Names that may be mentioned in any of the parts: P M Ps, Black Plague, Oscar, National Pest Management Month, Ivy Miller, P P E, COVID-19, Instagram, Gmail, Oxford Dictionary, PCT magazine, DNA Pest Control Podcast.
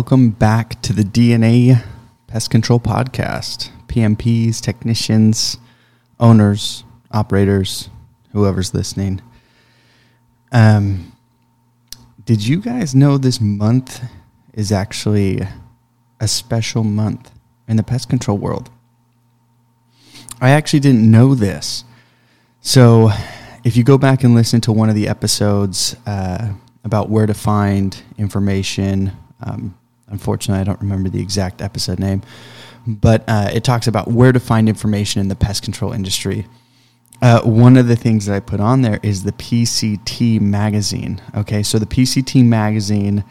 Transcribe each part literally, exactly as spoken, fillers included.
Welcome back to the D N A Pest Control Podcast. P M Ps, technicians, owners, operators, whoever's listening. Um, did you guys know this month is actually a special month in the pest control world? I actually didn't know this. So if you go back and listen to one of the episodes uh, about where to find information, um, unfortunately, I don't remember the exact episode name, but uh, it talks about where to find information in the pest control industry. Uh, one of the things that I put on there is the P C T magazine. Okay, so the P C T magazine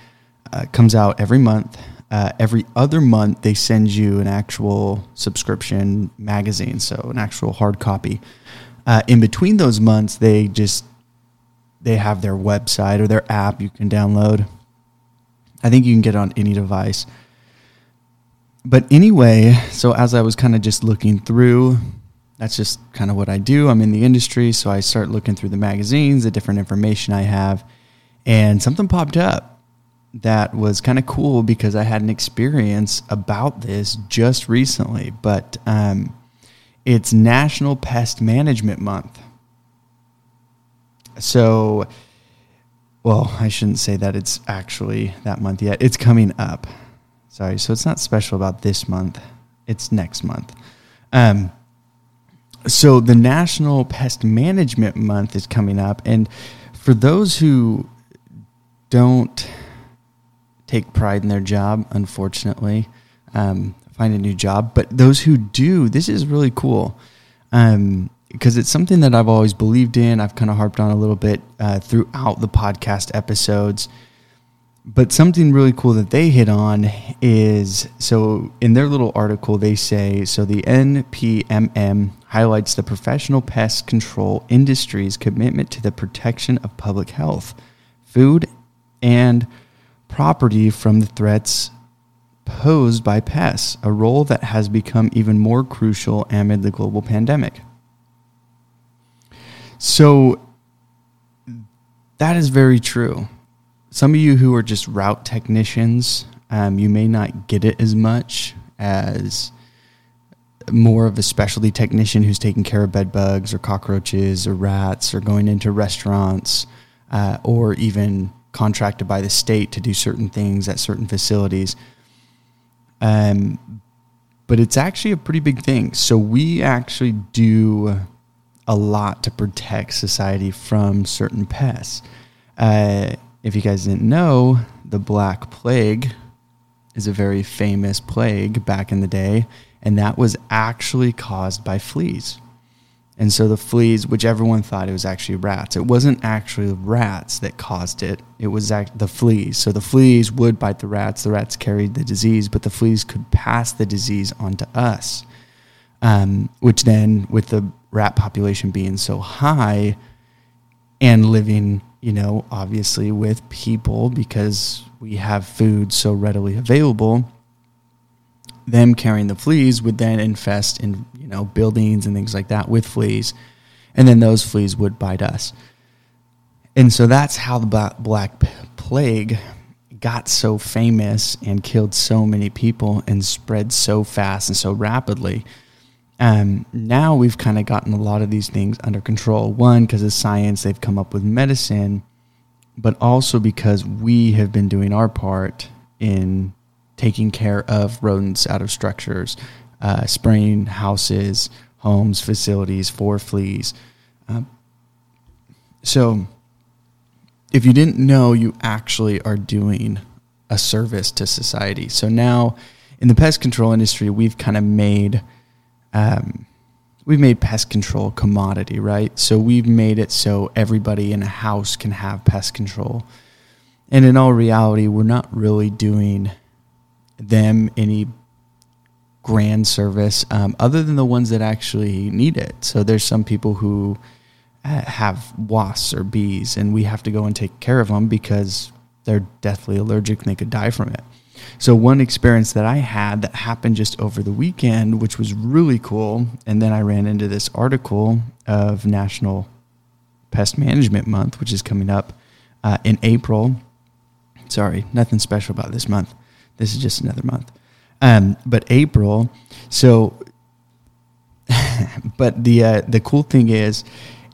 uh, comes out every month. Uh, every other month, they send you an actual subscription magazine, so an actual hard copy. Uh, in between those months, they just they have their website or their app you can download. I think you can get it on any device. But anyway, so as I was kind of just looking through, that's just kind of what I do. I'm in the industry, so I start looking through the magazines, the different information I have, and something popped up that was kind of cool because I had an experience about this just recently. But um, it's National Pest Management Month. So... Well, I shouldn't say that it's actually that month yet. It's coming up. Sorry. So it's not special about this month. It's next month. Um, so the National Pest Management Month is coming up. And for those who don't take pride in their job, unfortunately, um, find a new job. But those who do, this is really cool. Um Because it's something that I've always believed in. I've kind of harped on a little bit uh, throughout the podcast episodes. But something really cool that they hit on is, so in their little article, they say, so the N P M M highlights the professional pest control industry's commitment to the protection of public health, food, and property from the threats posed by pests, a role that has become even more crucial amid the global pandemic. So that is very true. Some of you who are just route technicians, um, you may not get it as much as more of a specialty technician who's taking care of bed bugs or cockroaches or rats or going into restaurants uh, or even contracted by the state to do certain things at certain facilities. Um, but it's actually a pretty big thing. So we actually do... a lot to protect society from certain pests. Uh, if you guys didn't know, the Black Plague is a very famous plague back in the day, and that was actually caused by fleas. And so the fleas, which everyone thought it was actually rats, it wasn't actually rats that caused it. It was the fleas. So the fleas would bite the rats. The rats carried the disease, but the fleas could pass the disease onto us, um, which then with the rat population being so high and living, you know, obviously with people because we have food so readily available, them carrying the fleas would then infest in, you know, buildings and things like that with fleas. And then those fleas would bite us. And so that's how the Black Plague got so famous and killed so many people and spread so fast and so rapidly. Um, now we've kind of gotten a lot of these things under control. One, because of science, they've come up with medicine, but also because we have been doing our part in taking care of rodents out of structures, uh, spraying houses, homes, facilities for fleas. Um, so if you didn't know, you actually are doing a service to society. So now in the pest control industry, we've kind of made... Um, we've made pest control commodity, right? So we've made it so everybody in a house can have pest control. And in all reality, we're not really doing them any grand service um, other than the ones that actually need it. So there's some people who uh, have wasps or bees, and we have to go and take care of them because they're deathly allergic and they could die from it. So one experience that I had that happened just over the weekend, which was really cool, and then I ran into this article of National Pest Management Month, which is coming up uh, in April. Sorry, nothing special about this month. This is just another month. Um, but April, so, but the uh, the cool thing is,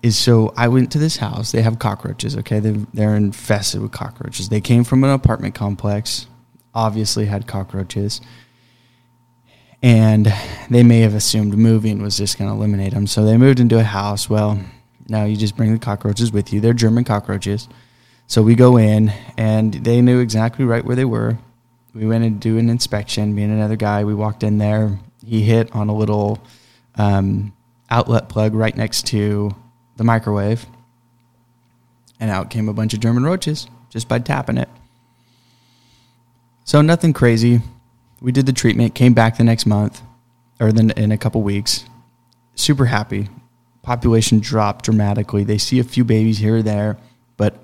is so I went to this house. They have cockroaches, okay? They, they're infested with cockroaches. They came from an apartment complex, obviously had cockroaches. And they may have assumed moving was just going to eliminate them. So they moved into a house. Well, now you just bring the cockroaches with you. They're German cockroaches. So we go in, and they knew exactly right where they were. We went and do an inspection. Me and another guy, we walked in there. He hit on a little um, outlet plug right next to the microwave. And out came a bunch of German roaches just by tapping it. So nothing crazy. We did the treatment, came back the next month, or then in a couple weeks. Super happy. Population dropped dramatically. They see a few babies here or there, but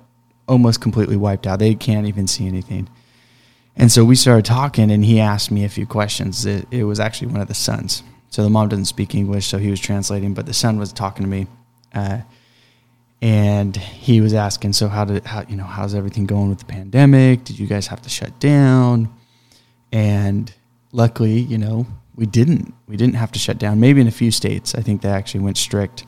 almost completely wiped out. They can't even see anything. And so we started talking, and he asked me a few questions. It, it was actually one of the sons. So the mom didn't speak English, so he was translating, but the son was talking to me. Uh, and he was asking, so how did, how, you know, how's everything going with the pandemic? Did you guys have to shut down? And luckily, you know, we didn't. We didn't have to shut down. Maybe in a few states, I think they actually went strict.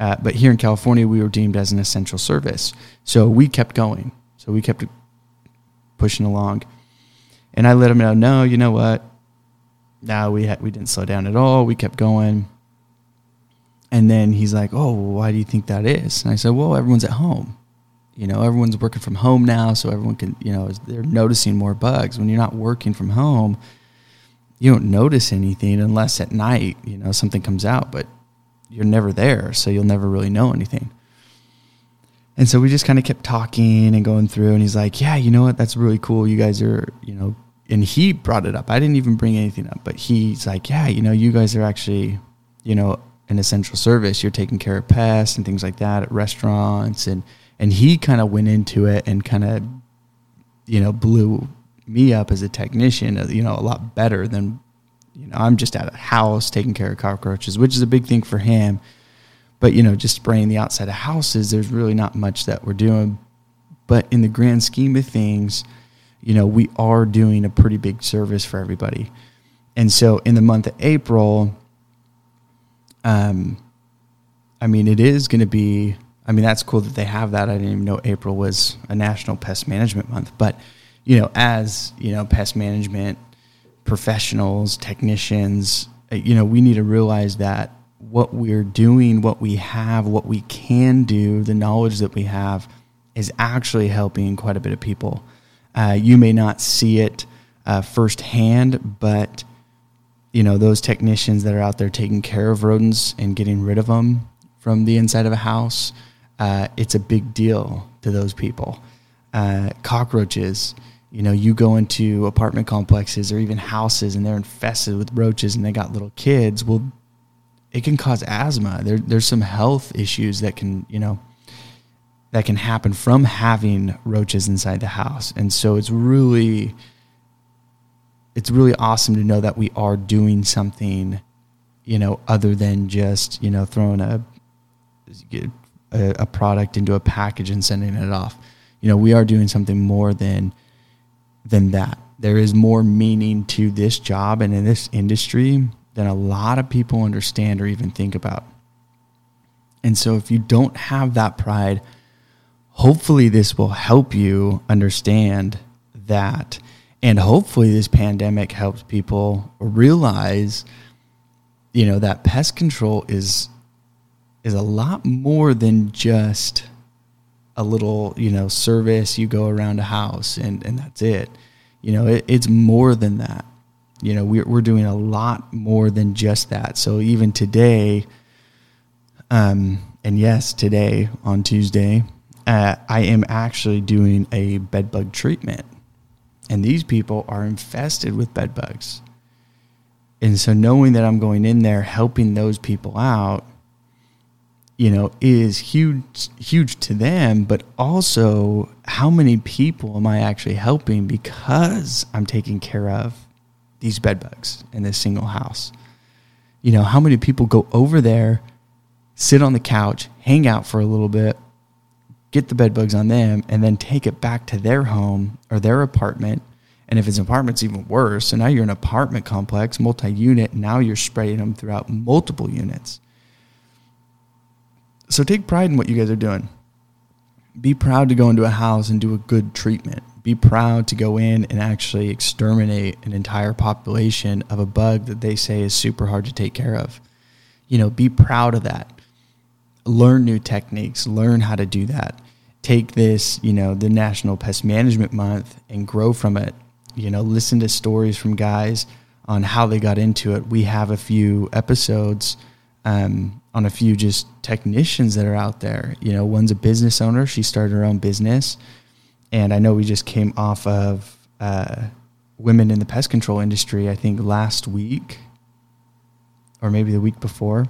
Uh, but here in California, we were deemed as an essential service. So we kept going. So we kept pushing along. And I let him know, no, you know what? No, we, had, we didn't slow down at all. We kept going. And then he's like, oh, well, why do you think that is? And I said, well, everyone's at home. You know, everyone's working from home now, so everyone can, you know, they're noticing more bugs. When you're not working from home, you don't notice anything unless at night, you know, something comes out, but you're never there, so you'll never really know anything. And so we just kind of kept talking and going through, and he's like, yeah, you know what, that's really cool. You guys are, you know, and he brought it up. I didn't even bring anything up, but he's like, yeah, you know, you guys are actually, you know, an essential service. You're taking care of pests and things like that at restaurants. And And he kind of went into it and kind of, you know, blew me up as a technician, you know, a lot better than, you know, I'm just at a house taking care of cockroaches, which is a big thing for him. But, you know, just spraying the outside of houses, there's really not much that we're doing. But in the grand scheme of things, you know, we are doing a pretty big service for everybody. And so in the month of April, um, I mean, it is going to be, I mean, that's cool that they have that. I didn't even know April was a National Pest Management Month. But, you know, as, you know, pest management professionals, technicians, you know, we need to realize that what we're doing, what we have, what we can do, the knowledge that we have is actually helping quite a bit of people. Uh, you may not see it uh, firsthand, but, you know, those technicians that are out there taking care of rodents and getting rid of them from the inside of a house, Uh, it's a big deal to those people. Uh, cockroaches, you know, you go into apartment complexes or even houses and they're infested with roaches and they got little kids. Well, it can cause asthma. There, there's some health issues that can, you know, that can happen from having roaches inside the house. And so it's really, it's really awesome to know that we are doing something, you know, other than just, you know, throwing a, a product into a package and sending it off. You know, we are doing something more than than that. There is more meaning to this job and in this industry than a lot of people understand or even think about. And so if you don't have that pride, hopefully this will help you understand that. And hopefully this pandemic helps people realize, you know, that pest control is is a lot more than just a little, you know, service. You go around a house and, and that's it. You know, it, it's more than that. You know, we're, we're doing a lot more than just that. So even today, um, and yes, today on Tuesday, uh, I am actually doing a bed bug treatment. And these people are infested with bed bugs. And so knowing that I'm going in there, helping those people out, you know, is huge, huge to them, but also how many people am I actually helping because I'm taking care of these bed bugs in this single house? You know, how many people go over there, sit on the couch, hang out for a little bit, get the bed bugs on them, and then take it back to their home or their apartment And if it's an apartment, it's even worse. So now you're in an apartment complex, multi-unit. Now you're spraying them throughout multiple units. So take pride in what you guys are doing. Be proud to go into a house and do a good treatment. Be proud to go in and actually exterminate an entire population of a bug that they say is super hard to take care of. You know, be proud of that. Learn new techniques. Learn how to do that. Take this, you know, the National Pest Management Month and grow from it. You know, listen to stories from guys on how they got into it. We have a few episodes um, on a few just technicians that are out there. You know, one's a business owner. She started her own business. And I know we just came off of uh, women in the pest control industry, I think last week or maybe the week before.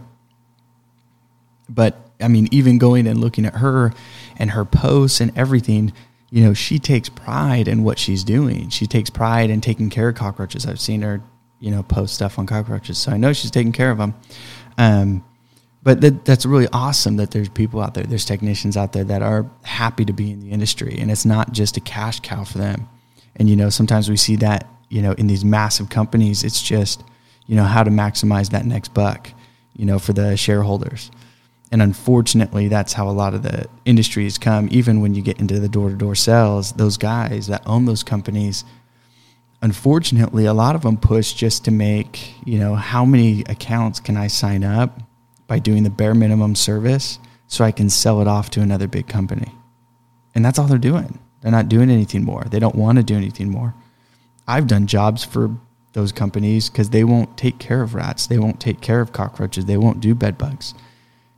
But, I mean, even going and looking at her and her posts and everything, you know, she takes pride in what she's doing. She takes pride in taking care of cockroaches. I've seen her, you know, post stuff on cockroaches. So I know she's taking care of them. Um, but that, that's really awesome that there's people out there, there's technicians out there that are happy to be in the industry. And it's not just a cash cow for them. And, you know, sometimes we see that, you know, in these massive companies, it's just, you know, how to maximize that next buck, you know, for the shareholders. And unfortunately, that's how a lot of the industries come. Even when you get into the door-to-door sales, those guys that own those companies, unfortunately, a lot of them push just to make, you know, how many accounts can I sign up by doing the bare minimum service so I can sell it off to another big company? And that's all they're doing. They're not doing anything more. They don't want to do anything more. I've done jobs for those companies because they won't take care of rats. They won't take care of cockroaches. They won't do bed bugs.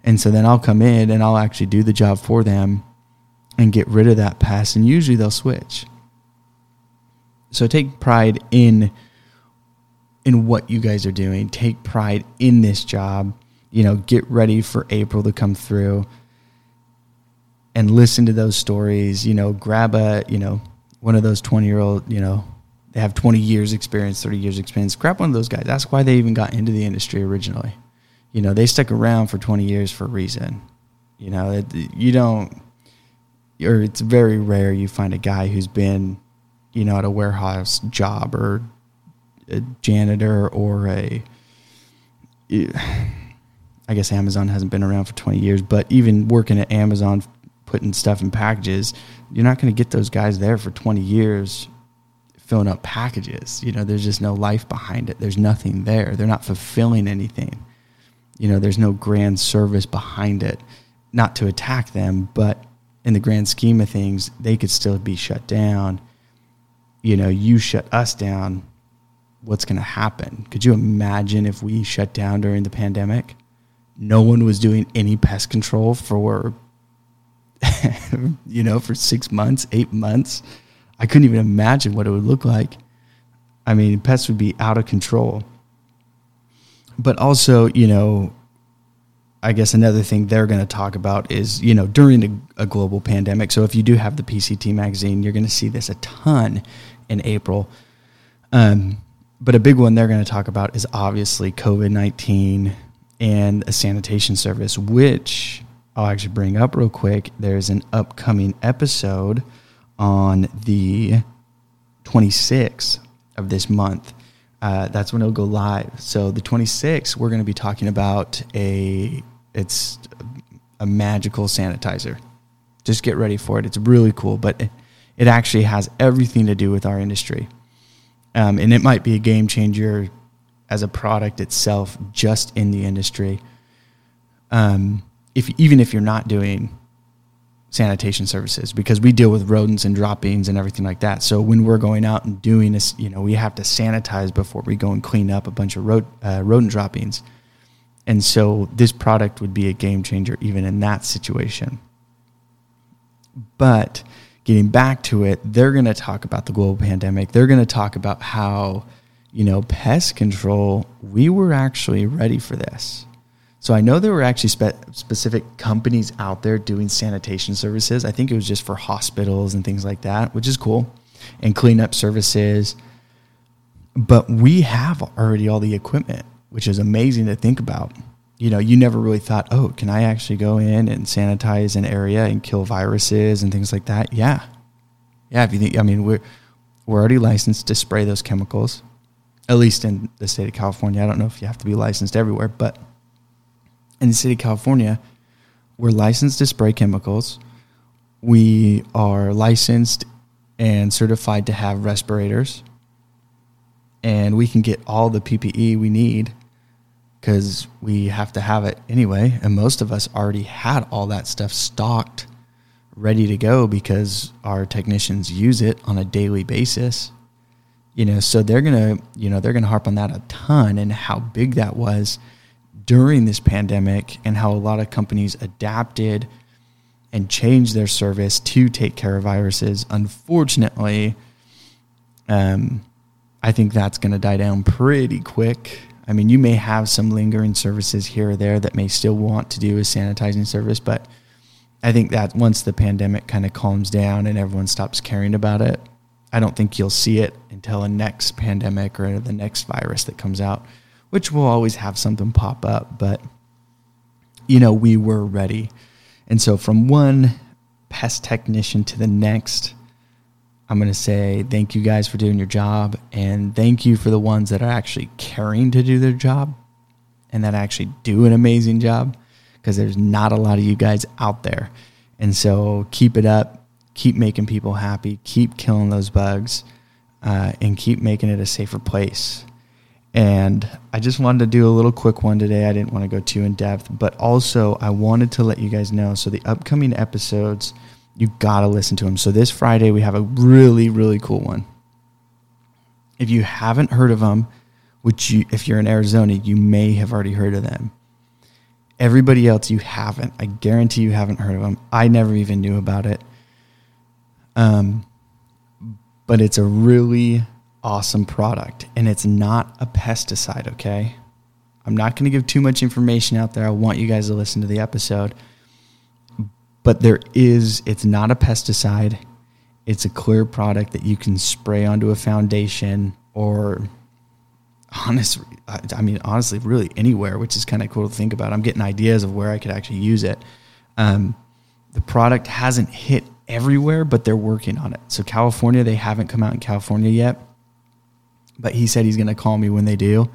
And so then I'll come in and I'll actually do the job for them and get rid of that pest. And usually they'll switch. So take pride in in what you guys are doing. Take pride in this job. You know, get ready for April to come through and listen to those stories. You know, grab a, you know, one of those twenty-year-old, you know, they have twenty years experience, thirty years experience. Grab one of those guys. That's why they even got into the industry originally. You know, they stuck around for twenty years for a reason. You know, it, you don't, or it's very rare you find a guy who's been, you know, at a warehouse job or a janitor or a, I guess Amazon hasn't been around for twenty years, but even working at Amazon, putting stuff in packages, you're not going to get those guys there for twenty years filling up packages. You know, there's just no life behind it. There's nothing there. They're not fulfilling anything. You know, there's no grand service behind it, not to attack them, but in the grand scheme of things, they could still be shut down. You know, you shut us down, what's going to happen? Could you imagine if we shut down during the pandemic? No one was doing any pest control for, you know, for six months, eight months. I couldn't even imagine what it would look like. I mean, pests would be out of control. But also, you know, I guess another thing they're going to talk about is, you know, during a, a global pandemic. So if you do have the P C T magazine, you're going to see this a ton in April. Um, but a big one they're going to talk about is obviously COVID nineteen and a sanitation service, which I'll actually bring up real quick. There's an upcoming episode on the twenty-sixth of this month. Uh, that's when it'll go live. So the twenty-sixth, we're going to be talking about a, it's a magical sanitizer. Just get ready for it. It's really cool, but it, it actually has everything to do with our industry. Um, and it might be a game changer as a product itself, just in the industry. Um, if even if you're not doing sanitation services, because we deal with rodents and droppings and everything like that. So when we're going out and doing this, you know, we have to sanitize before we go and clean up a bunch of rod, uh, rodent droppings. And so this product would be a game changer even in that situation. But getting back to it, they're going to talk about the global pandemic. They're going to talk about how, you know, pest control, we were actually ready for this. So I know there were actually spe- specific companies out there doing sanitation services. I think it was just for hospitals and things like that, which is cool, and cleanup services. But we have already all the equipment, which is amazing to think about. You know, you never really thought, oh, can I actually go in and sanitize an area and kill viruses and things like that? Yeah. Yeah, if you think, I mean, we're, we're already licensed to spray those chemicals, at least in the state of California. I don't know if you have to be licensed everywhere, but in the state of California, we're licensed to spray chemicals. We are licensed and certified to have respirators, and we can get all the P P E we need because we have to have it anyway. And most of us already had all that stuff stocked, ready to go, because our technicians use it on a daily basis. You know, so they're going to, you know, they're going to harp on that a ton, and how big that was during this pandemic, and how a lot of companies adapted and changed their service to take care of viruses. Unfortunately, um, I think that's going to die down pretty quick. I mean, you may have some lingering services here or there that may still want to do a sanitizing service, but I think that once the pandemic kind of calms down and everyone stops caring about it, I don't think you'll see it until the next pandemic or the next virus that comes out, which will always have something pop up. But, you know, we were ready. And so from one pest technician to the next, I'm going to say thank you guys for doing your job, and thank you for the ones that are actually caring to do their job and that actually do an amazing job, because there's not a lot of you guys out there. And so keep it up. Keep making people happy. Keep killing those bugs, uh, and keep making it a safer place. And I just wanted to do a little quick one today. I didn't want to go too in depth, but also I wanted to let you guys know. So the upcoming episodes, you got to listen to them. So this Friday, we have a really, really cool one. If you haven't heard of them, which you, if you're in Arizona, you may have already heard of them. Everybody else, you haven't. I guarantee you haven't heard of them. I never even knew about it. Um, but it's a really awesome product, and it's not a pesticide, okay? I'm not going to give too much information out there. I want you guys to listen to the episode. But there is, it's not a pesticide. It's a clear product that you can spray onto a foundation or, honestly, I mean, honestly, really anywhere, which is kind of cool to think about. I'm getting ideas of where I could actually use it. Um, the product hasn't hit everywhere, but they're working on it. So California, they haven't come out in California yet, but he said he's going to call me when they do,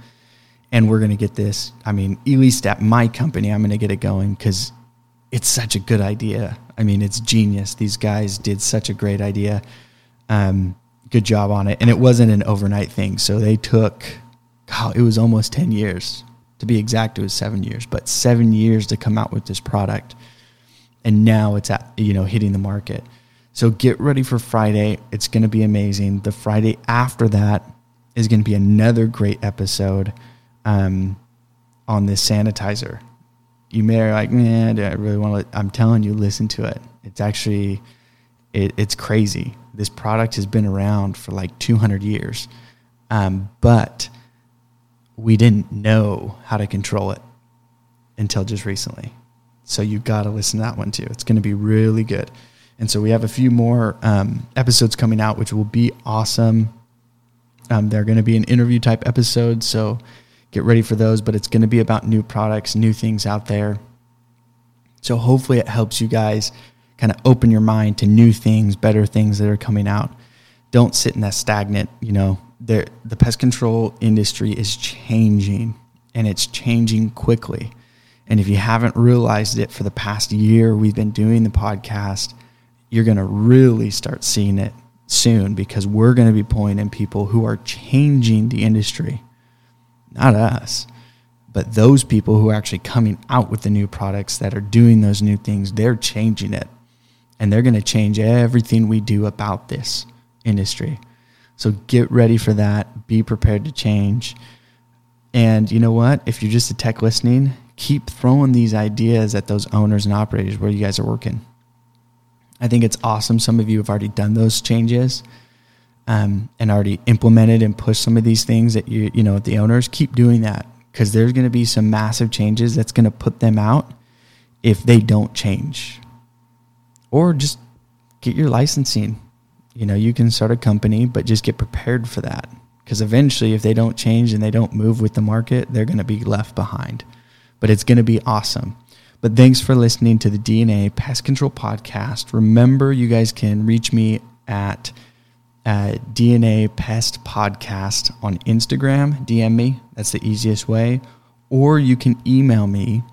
and we're going to get this. I mean, at least at my company, I'm going to get it going, because it's such a good idea. I mean, it's genius. These guys did such a great idea. Um, good job on it. And it wasn't an overnight thing. So they took, God, it was almost ten years. To be exact, it was seven years, but seven years to come out with this product. And now it's at, you know, hitting the market. So get ready for Friday. It's going to be amazing. The Friday after that is going to be another great episode um, on this sanitizer. You may are like, man, I really want to, I'm telling you, listen to it. It's actually, it, it's crazy. This product has been around for like two hundred years, um, but we didn't know how to control it until just recently. So you got to listen to that one too. It's going to be really good. And so we have a few more um, episodes coming out, which will be awesome. Um, they're going to be an interview type episode, so get ready for those, but it's going to be about new products, new things out there. So hopefully it helps you guys kind of open your mind to new things, better things that are coming out. Don't sit in that stagnant, you know, the the pest control industry is changing, and it's changing quickly. And if you haven't realized it for the past year we've been doing the podcast, you're going to really start seeing it soon, because we're going to be pulling in people who are changing the industry. Not us, but those people who are actually coming out with the new products that are doing those new things, they're changing it. And they're going to change everything we do about this industry. So get ready for that. Be prepared to change. And you know what? If you're just a tech listening, keep throwing these ideas at those owners and operators where you guys are working. I think it's awesome. Some of you have already done those changes. Um, and already implemented and pushed some of these things that you, you know, at the owners. Keep doing that, because there's going to be some massive changes that's going to put them out if they don't change. Or just get your licensing. You know, you can start a company, but just get prepared for that, because eventually if they don't change and they don't move with the market, they're going to be left behind. But it's going to be awesome. But thanks for listening to the D N A Pest Control Podcast. Remember, you guys can reach me at at D N A Pest Podcast on Instagram. D M me. That's the easiest way. Or you can email me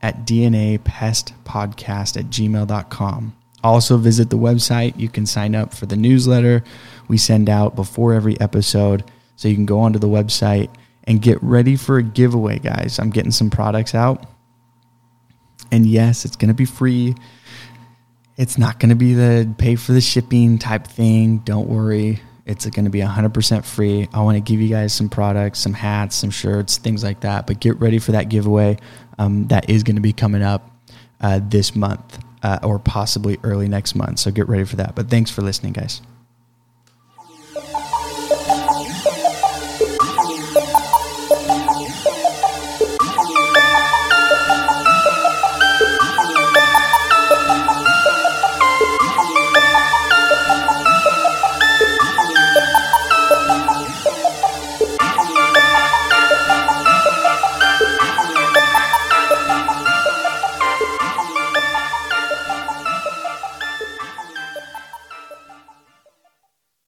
at d n a pest podcast at gmail dot com. Also visit the website. You can sign up for the newsletter we send out before every episode. So you can go onto the website and get ready for a giveaway, guys. I'm getting some products out. And yes, it's going to be free. It's not going to be the pay for the shipping type thing. Don't worry. It's going to be one hundred percent free. I want to give you guys some products, some hats, some shirts, things like that. But get ready for that giveaway. Um, that is going to be coming up uh, this month uh, or possibly early next month. So get ready for that. But thanks for listening, guys.